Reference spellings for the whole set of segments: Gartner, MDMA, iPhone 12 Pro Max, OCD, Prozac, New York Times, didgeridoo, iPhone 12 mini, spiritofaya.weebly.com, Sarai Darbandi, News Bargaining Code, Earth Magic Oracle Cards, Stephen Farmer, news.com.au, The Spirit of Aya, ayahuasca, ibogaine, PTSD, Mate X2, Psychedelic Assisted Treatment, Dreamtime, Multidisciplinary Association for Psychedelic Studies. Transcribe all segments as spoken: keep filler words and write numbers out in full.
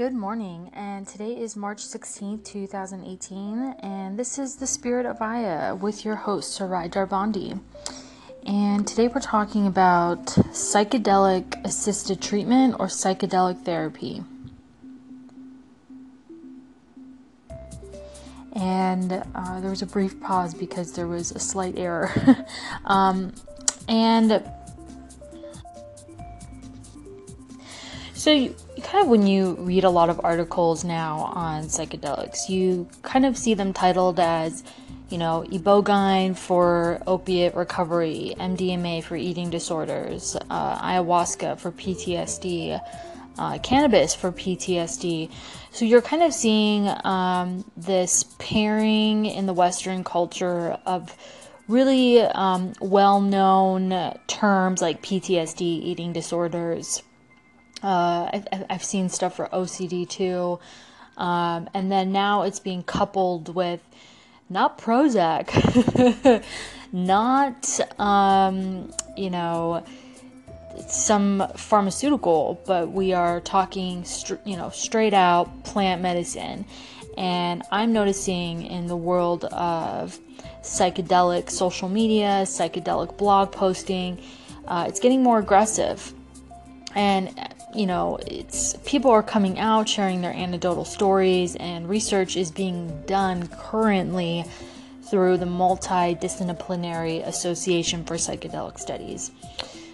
Good morning, and today is March sixteenth, twenty eighteen, and this is The Spirit of Aya with your host, Sarai Darbandi. And today we're talking about psychedelic assisted treatment or psychedelic therapy. And uh, there was a brief pause because there was a slight error. um, and so you, kind of when you read a lot of articles now on psychedelics, you kind of see them titled as, you know, ibogaine for opiate recovery, M D M A for eating disorders, uh, ayahuasca for P T S D, uh, cannabis for P T S D. So you're kind of seeing um, this pairing in the Western culture of really um, well-known terms like P T S D, eating disorders. Uh, I've, I've seen stuff for O C D too. Um, and then now it's being coupled with not Prozac, not, um, you know, some pharmaceutical, but we are talking, str- you know, straight out plant medicine. And I'm noticing in the world of psychedelic social media, psychedelic blog posting, uh, it's getting more aggressive. And, you know, it's people are coming out sharing their anecdotal stories, and research is being done currently through the Multidisciplinary Association for Psychedelic Studies.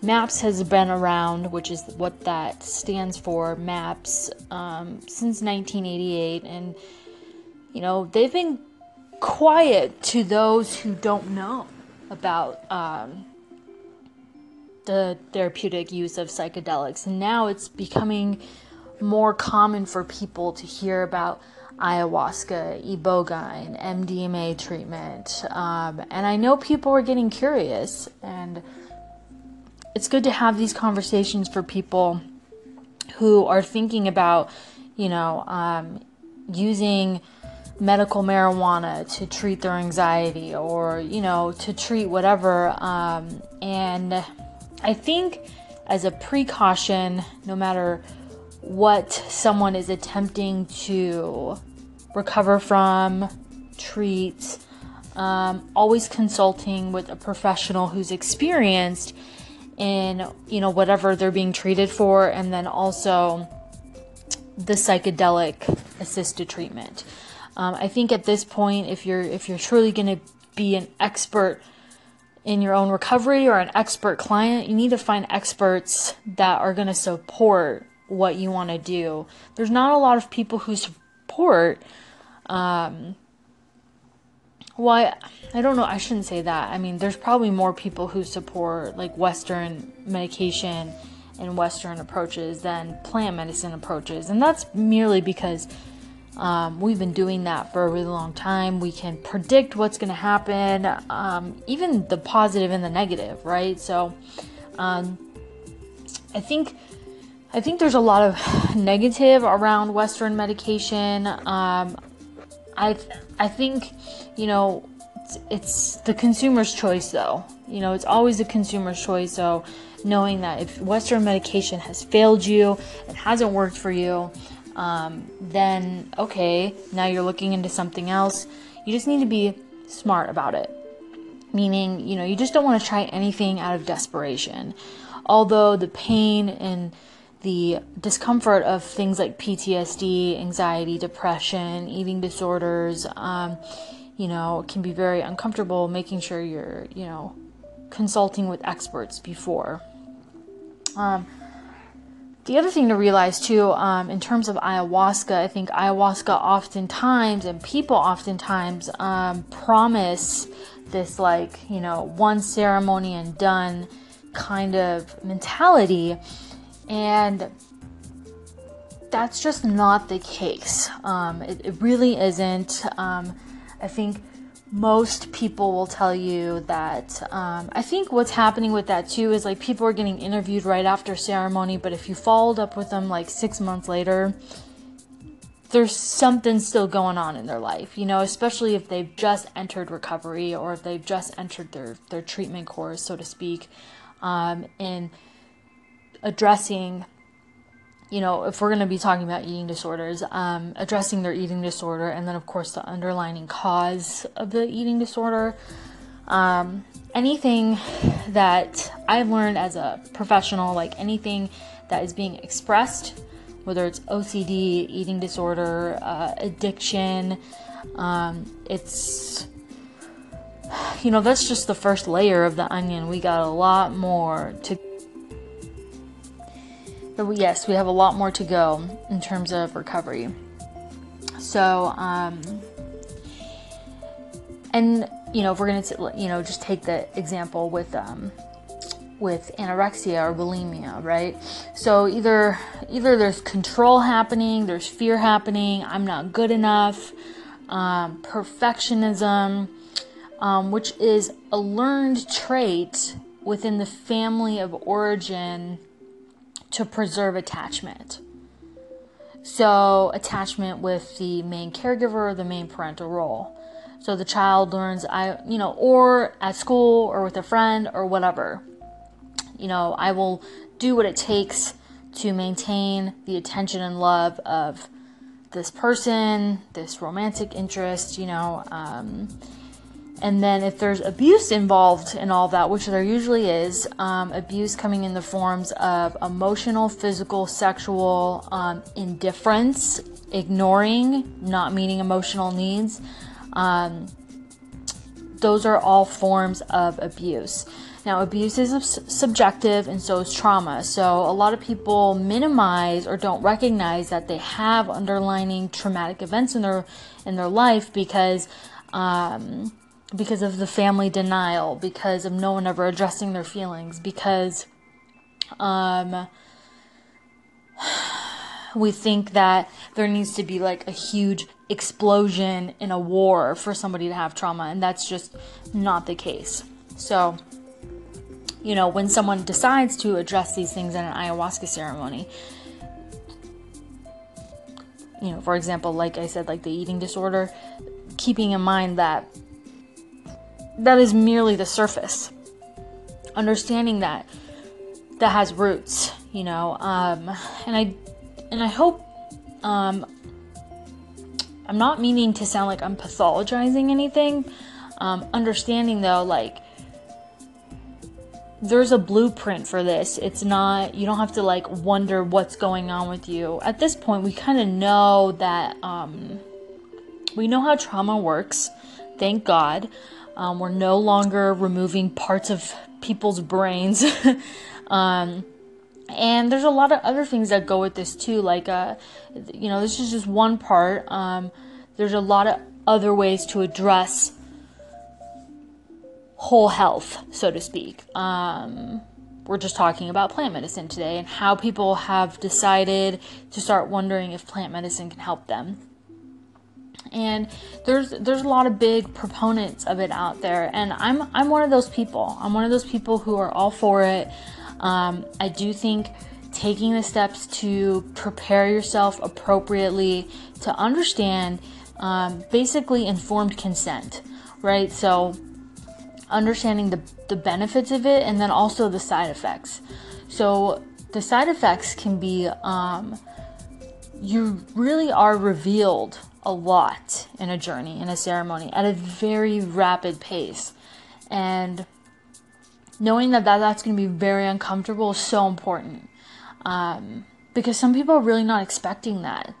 MAPS has been around, which is what that stands for, MAPS, um, since nineteen eighty-eight. And, you know, they've been quiet to those who don't know about um the therapeutic use of psychedelics, and now it's becoming more common for people to hear about ayahuasca, ibogaine, M D M A treatment, um, and I know people are getting curious, and it's good to have these conversations for people who are thinking about, you know, um, using medical marijuana to treat their anxiety, or, you know, to treat whatever, um, and I think as a precaution, no matter what someone is attempting to recover from, treat, um, always consulting with a professional who's experienced in, you know, whatever they're being treated for, and then also the psychedelic assisted treatment. Um, I think at this point, if you're if you're truly going to be an expert in your own recovery or an expert client, you need to find experts that are going to support what you want to do. There's not a lot of people who support, um, well, I, I don't know, I shouldn't say that. I mean, there's probably more people who support like Western medication and Western approaches than plant medicine approaches. And that's merely because Um, we've been doing that for a really long time. We can predict what's going to happen, um, even the positive and the negative, right? So, um, I think I think there's a lot of negative around Western medication. Um, I I think, you know, it's, it's the consumer's choice, though. You know, it's always the consumer's choice. So, knowing that if Western medication has failed you, it hasn't worked for you, Um, then, okay, now you're looking into something else. You just need to be smart about it. Meaning, you know, you just don't want to try anything out of desperation. Although the pain and the discomfort of things like P T S D, anxiety, depression, eating disorders, um, you know, can be very uncomfortable, making sure you're, you know, consulting with experts before. Um... The other thing to realize too, um, in terms of ayahuasca, I think ayahuasca oftentimes, and people oftentimes, um, promise this like, you know, one ceremony and done kind of mentality, and that's just not the case. Um, it, it really isn't. Um, I think most people will tell you that, um, I think what's happening with that too is like people are getting interviewed right after ceremony, but if you followed up with them like six months later, there's something still going on in their life, you know, especially if they've just entered recovery or if they've just entered their, their treatment course, so to speak, um, in addressing you know, if we're going to be talking about eating disorders, um, addressing their eating disorder, and then of course the underlying cause of the eating disorder. Um, anything that I've learned as a professional, like anything that is being expressed, whether it's O C D, eating disorder, uh, addiction, um, it's, you know, that's just the first layer of the onion. We got a lot more to Yes, we have a lot more to go in terms of recovery. So, um, and, you know, if we're going to, you know, just take the example with, um, with anorexia or bulimia, right? So either, either there's control happening, there's fear happening, I'm not good enough, um, perfectionism, um, which is a learned trait within the family of origin to preserve attachment. So attachment with the main caregiver or the main parental role. So the child learns, I, you know, or at school or with a friend or whatever, you know, I will do what it takes to maintain the attention and love of this person, this romantic interest, you know, um, and then if there's abuse involved in all that, which there usually is, um, abuse coming in the forms of emotional, physical, sexual, um, indifference, ignoring, not meeting emotional needs, um, those are all forms of abuse. Now, abuse is sub- subjective and so is trauma. So a lot of people minimize or don't recognize that they have underlying traumatic events in their, in their life because... Um, because of the family denial, because of no one ever addressing their feelings, because um, we think that there needs to be like a huge explosion in a war for somebody to have trauma, and that's just not the case. So, you know, when someone decides to address these things in an ayahuasca ceremony, you know, for example, like I said, like the eating disorder, keeping in mind that that is merely the surface. Understanding that that has roots, you know, um, and I and I hope um, I'm not meaning to sound like I'm pathologizing anything. Um, understanding though, like there's a blueprint for this. It's not, you don't have to like wonder what's going on with you. At this point, we kind of know that um, we know how trauma works. Thank God. Um, we're no longer removing parts of people's brains. um, and there's a lot of other things that go with this too. Like, uh, you know, this is just one part. Um, there's a lot of other ways to address whole health, so to speak. Um, we're just talking about plant medicine today and how people have decided to start wondering if plant medicine can help them. And there's there's a lot of big proponents of it out there, and I'm I'm one of those people. I'm one of those people who are all for it. Um, I do think taking the steps to prepare yourself appropriately to understand, um, basically informed consent, right? So understanding the the benefits of it, and then also the side effects. So the side effects can be, um, you really are revealed a lot in a journey, in a ceremony, at a very rapid pace, and knowing that, that that's going to be very uncomfortable is so important, um, because some people are really not expecting that.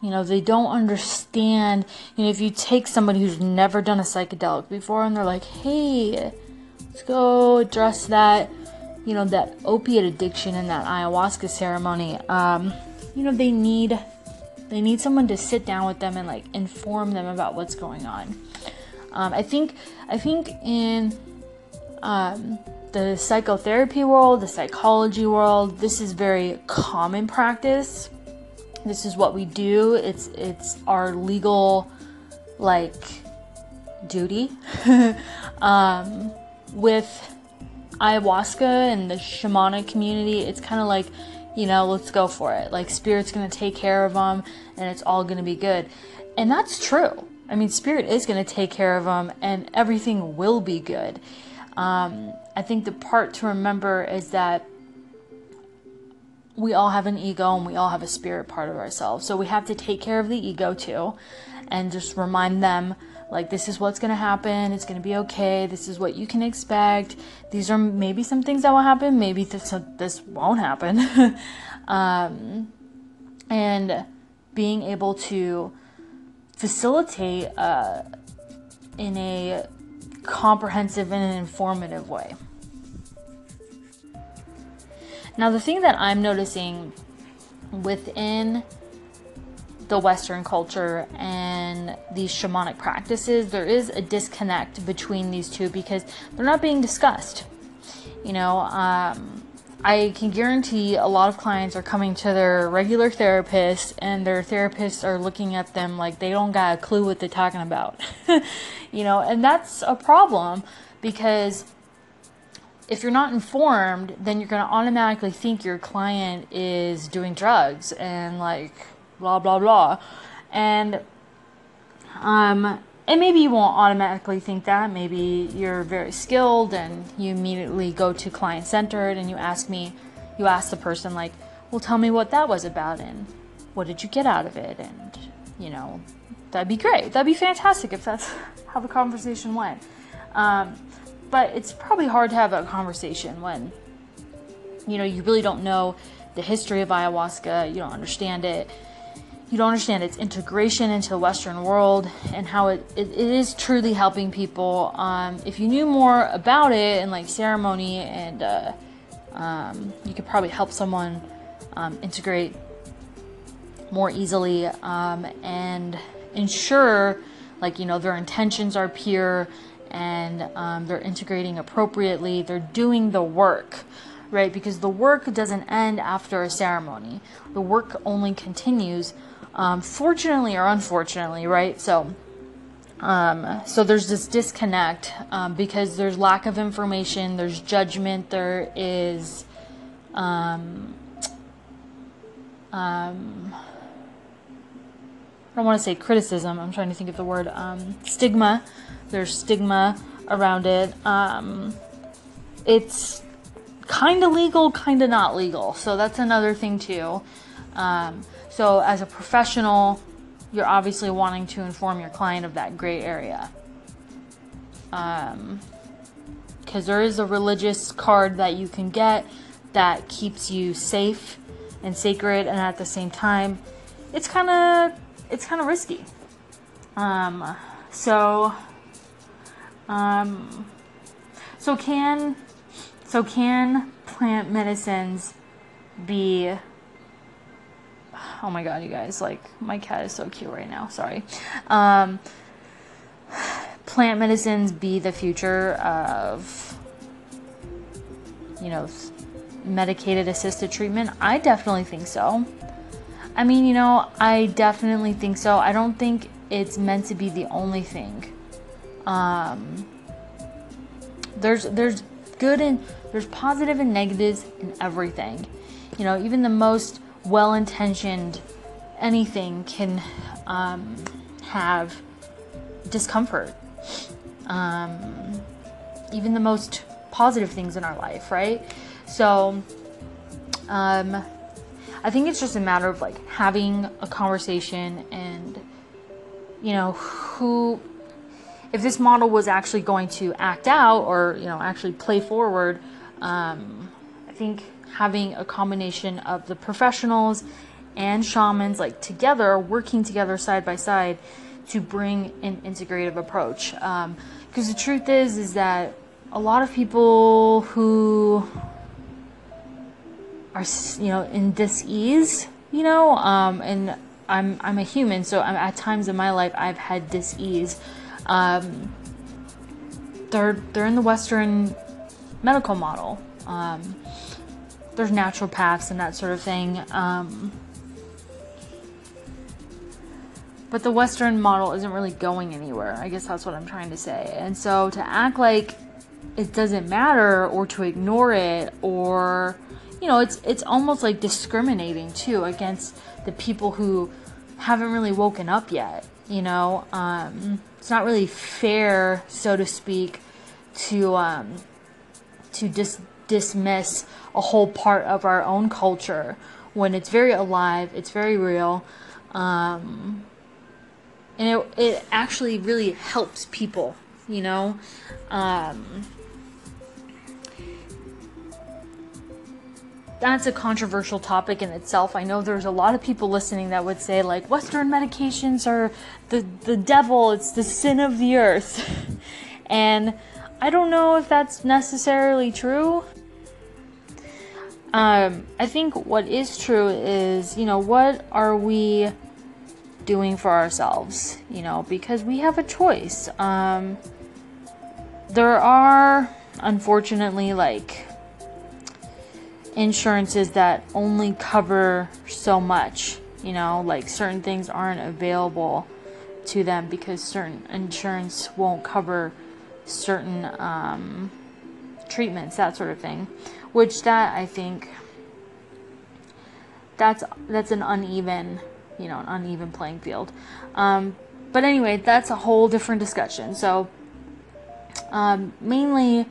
You know, they don't understand. You know, if you take somebody who's never done a psychedelic before and they're like, hey, let's go address that, you know, that opiate addiction in that ayahuasca ceremony, um, you know, they need They need someone to sit down with them and like inform them about what's going on. Um, I think I think in um, the psychotherapy world, the psychology world, this is very common practice. This is what we do. It's it's our legal like duty. um, with ayahuasca and the shamanic community, it's kind of like, you know, let's go for it. Like, spirit's going to take care of them and it's all going to be good. And that's true. I mean, spirit is going to take care of them and everything will be good. Um, I think the part to remember is that we all have an ego and we all have a spirit part of ourselves. So we have to take care of the ego too, and just remind them, like, this is what's going to happen. It's going to be okay. This is what you can expect. These are maybe some things that will happen. Maybe this, this won't happen. um, and being able to facilitate uh, in a comprehensive and an informative way. Now, the thing that I'm noticing within the Western culture and these shamanic practices, there is a disconnect between these two because they're not being discussed. You know, um, I can guarantee a lot of clients are coming to their regular therapist and their therapists are looking at them like they don't got a clue what they're talking about. You know, and that's a problem because if you're not informed, then you're going to automatically think your client is doing drugs and like blah, blah, blah. And um, and maybe you won't automatically think that. Maybe you're very skilled and you immediately go to client-centered and you ask me, you ask the person like, well, tell me what that was about and what did you get out of it? And, you know, that'd be great. That'd be fantastic if that's how the conversation went. Um, But it's probably hard to have a conversation when, you know, you really don't know the history of ayahuasca. You don't understand it. You don't understand its integration into the Western world and how it, it, it is truly helping people. Um, if you knew more about it and like ceremony and uh, um, you could probably help someone um, integrate more easily um, and ensure like, you know, their intentions are pure and um, they're integrating appropriately, they're doing the work, right? Because the work doesn't end after a ceremony. The work only continues, um, fortunately or unfortunately, right? So um, so there's this disconnect um, because there's lack of information, there's judgment, there is um, um, I don't want to say criticism, I'm trying to think of the word, um, stigma. There's stigma around it. Um, it's kind of legal, kind of not legal. So that's another thing too. Um, so as a professional, you're obviously wanting to inform your client of that gray area. Um, because there is a religious card that you can get that keeps you safe and sacred. And at the same time, it's kind of, it's kind of risky. Um, so... Um, so can, so can plant medicines be, oh my God, you guys, like my cat is so cute right now. Sorry. Um, plant medicines be the future of, you know, medicated assisted treatment? I definitely think so. I mean, you know, I definitely think so. I don't think it's meant to be the only thing. Um, there's, there's good and there's positive and negatives in everything, you know, even the most well-intentioned anything can, um, have discomfort. Um, even the most positive things in our life. Right. So, um, I think it's just a matter of like having a conversation and, you know, who, if this model was actually going to act out or, you know, actually play forward, um, I think having a combination of the professionals and shamans like together, working together side by side to bring an integrative approach. Um, because the truth is, is that a lot of people who are, you know, in dis-ease, you know, um, and I'm, I'm a human. So I'm, at times in my life, I've had dis-ease. Um, they're, they're in the Western medical model. Um, there's naturopaths and that sort of thing. Um, but the Western model isn't really going anywhere. I guess that's what I'm trying to say. And so to act like it doesn't matter or to ignore it or, you know, it's, it's almost like discriminating too against the people who haven't really woken up yet, you know, um, it's not really fair, so to speak, to um, to dis dismiss a whole part of our own culture when it's very alive, it's very real, um, and it, it actually really helps people, you know. Um, that's a controversial topic in itself. I know there's a lot of people listening that would say, like, Western medications are the, the devil, it's the sin of the earth. And I don't know if that's necessarily true. Um, I think what is true is, you know, what are we doing for ourselves? You know, because we have a choice. Um, there are, unfortunately, like, insurances that only cover so much, you know, like certain things aren't available to them because certain insurance won't cover certain um, treatments, that sort of thing. Which that, I think, that's that's an uneven, you know, an uneven playing field. Um, but anyway, that's a whole different discussion. So, um, mainly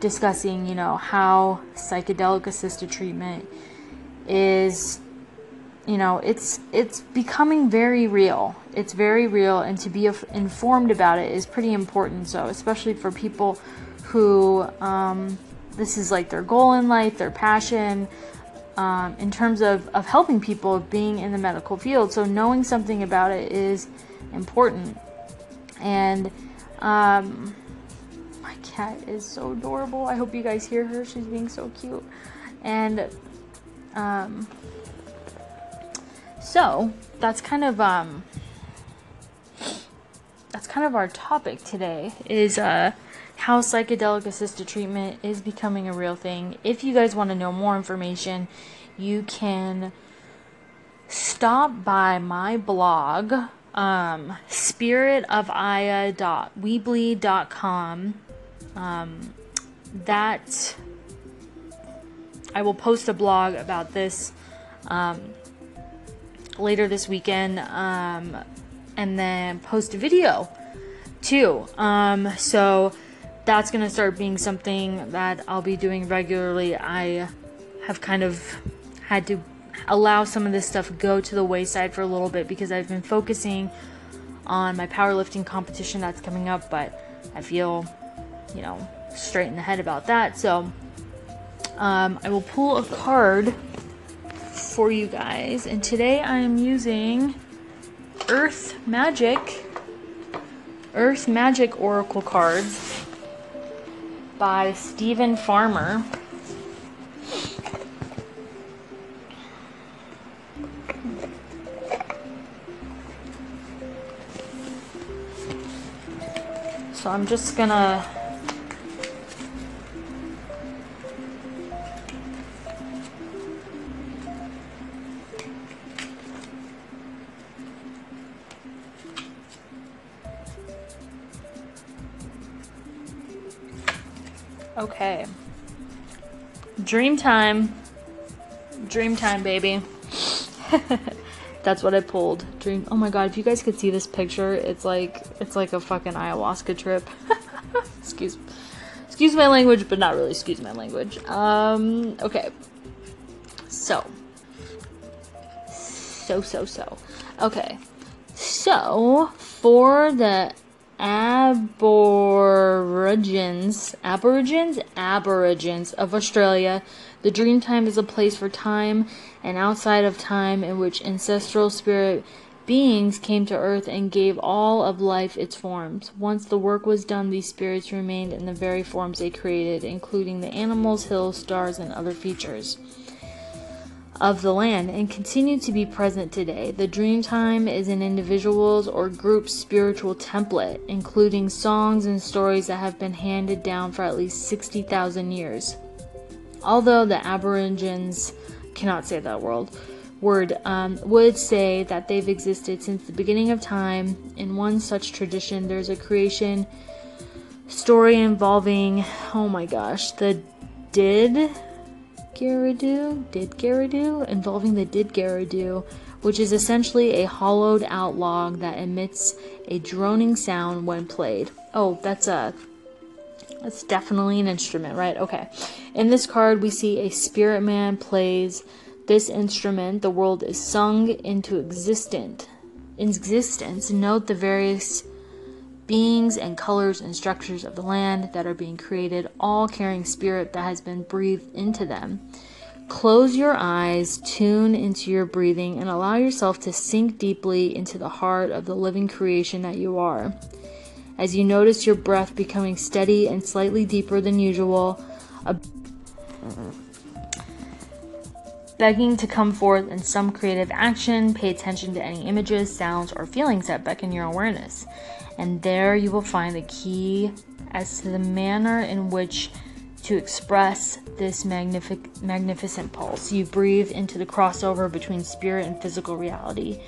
discussing, you know, how psychedelic assisted treatment is, you know, it's it's becoming very real. It's very real, and to be informed about it is pretty important. So, especially for people who, Um, this is like their goal in life, their passion, um, in terms of, of helping people, being in the medical field. So knowing something about it is important. And um, my cat is so adorable. I hope you guys hear her. She's being so cute. And um, so that's kind of um, that's kind of our topic today. Is uh. how psychedelic assisted treatment is becoming a real thing. If you guys want to know more information, you can stop by my blog, um, spirit of aya dot weebly dot com. Um, that I will post a blog about this um, later this weekend, um, and then post a video too. Um, so that's going to start being something that I'll be doing regularly. I have kind of had to allow some of this stuff go to the wayside for a little bit because I've been focusing on my powerlifting competition that's coming up, but I feel, you know, straight in the head about that. So um, I will pull a card for you guys. And today I am using Earth Magic, Earth Magic Oracle Cards by Stephen Farmer. So I'm just gonna Okay. Dream time. Dream time, baby. That's what I pulled. Dream. Oh my god, if you guys could see this picture, it's like it's like a fucking ayahuasca trip. Excuse Excuse my language, but not really excuse my language. Um okay. So. So so so. Okay. So, for the Aborigines, Aborigines, Aborigines of Australia, the Dreamtime is a place for time and outside of time in which ancestral spirit beings came to Earth and gave all of life its forms. Once the work was done, these spirits remained in the very forms they created, including the animals, hills, stars, and other features of the land, and continue to be present today. The Dreamtime is an individual's or group's spiritual template, including songs and stories that have been handed down for at least sixty thousand years. Although the Aborigines cannot say that word, word um, would say that they've existed since the beginning of time, in one such tradition, there's a creation story involving, oh my gosh, the did... Didgeridoo, Didgeridoo, involving the Didgeridoo, which is essentially a hollowed-out log that emits a droning sound when played. Oh, that's a That's definitely an instrument, right? Okay. In this card, we see a spirit man plays this instrument. The world is sung into existent, existence. Note the various beings and colors and structures of the land that are being created, all carrying spirit that has been breathed into them. Close your eyes, tune into your breathing, and allow yourself to sink deeply into the heart of the living creation that you are. As you notice your breath becoming steady and slightly deeper than usual, a begging to come forth in some creative action, pay attention to any images, sounds, or feelings that beckon your awareness. And there you will find the key as to the manner in which to express this magnific- magnificent pulse. You breathe into the crossover between spirit and physical reality.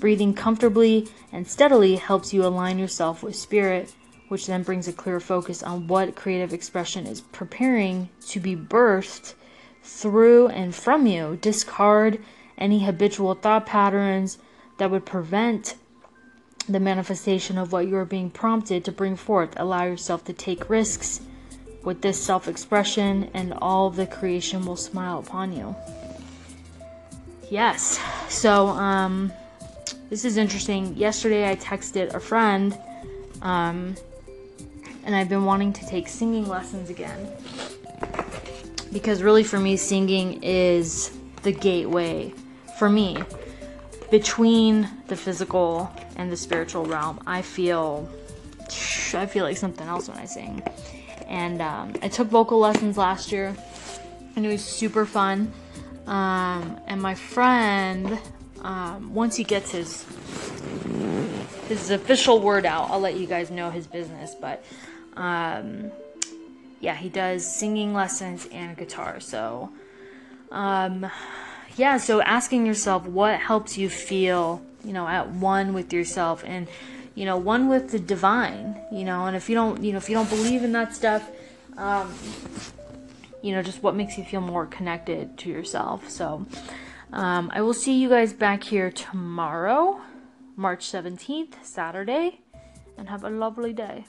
Breathing comfortably and steadily helps you align yourself with spirit, which then brings a clear focus on what creative expression is preparing to be birthed through and from you. Discard any habitual thought patterns that would prevent the manifestation of what you are being prompted to bring forth. Allow yourself to take risks with this self-expression, and all the creation will smile upon you. Yes. So, um, this is interesting. Yesterday I texted a friend, um, and I've been wanting to take singing lessons again. Because really for me, singing is the gateway, for me, between the physical and the spiritual realm. I feel, I feel like something else when I sing. And um, I took vocal lessons last year, and it was super fun. Um, and my friend, um, once he gets his his official word out, I'll let you guys know his business. But um, yeah, he does singing lessons and guitar. So um, yeah, so asking yourself what helps you feel, you know, at one with yourself and, you know, one with the divine, you know, and if you don't, you know, if you don't believe in that stuff, um, you know, just what makes you feel more connected to yourself. So, um, I will see you guys back here tomorrow, March seventeenth, Saturday, and have a lovely day.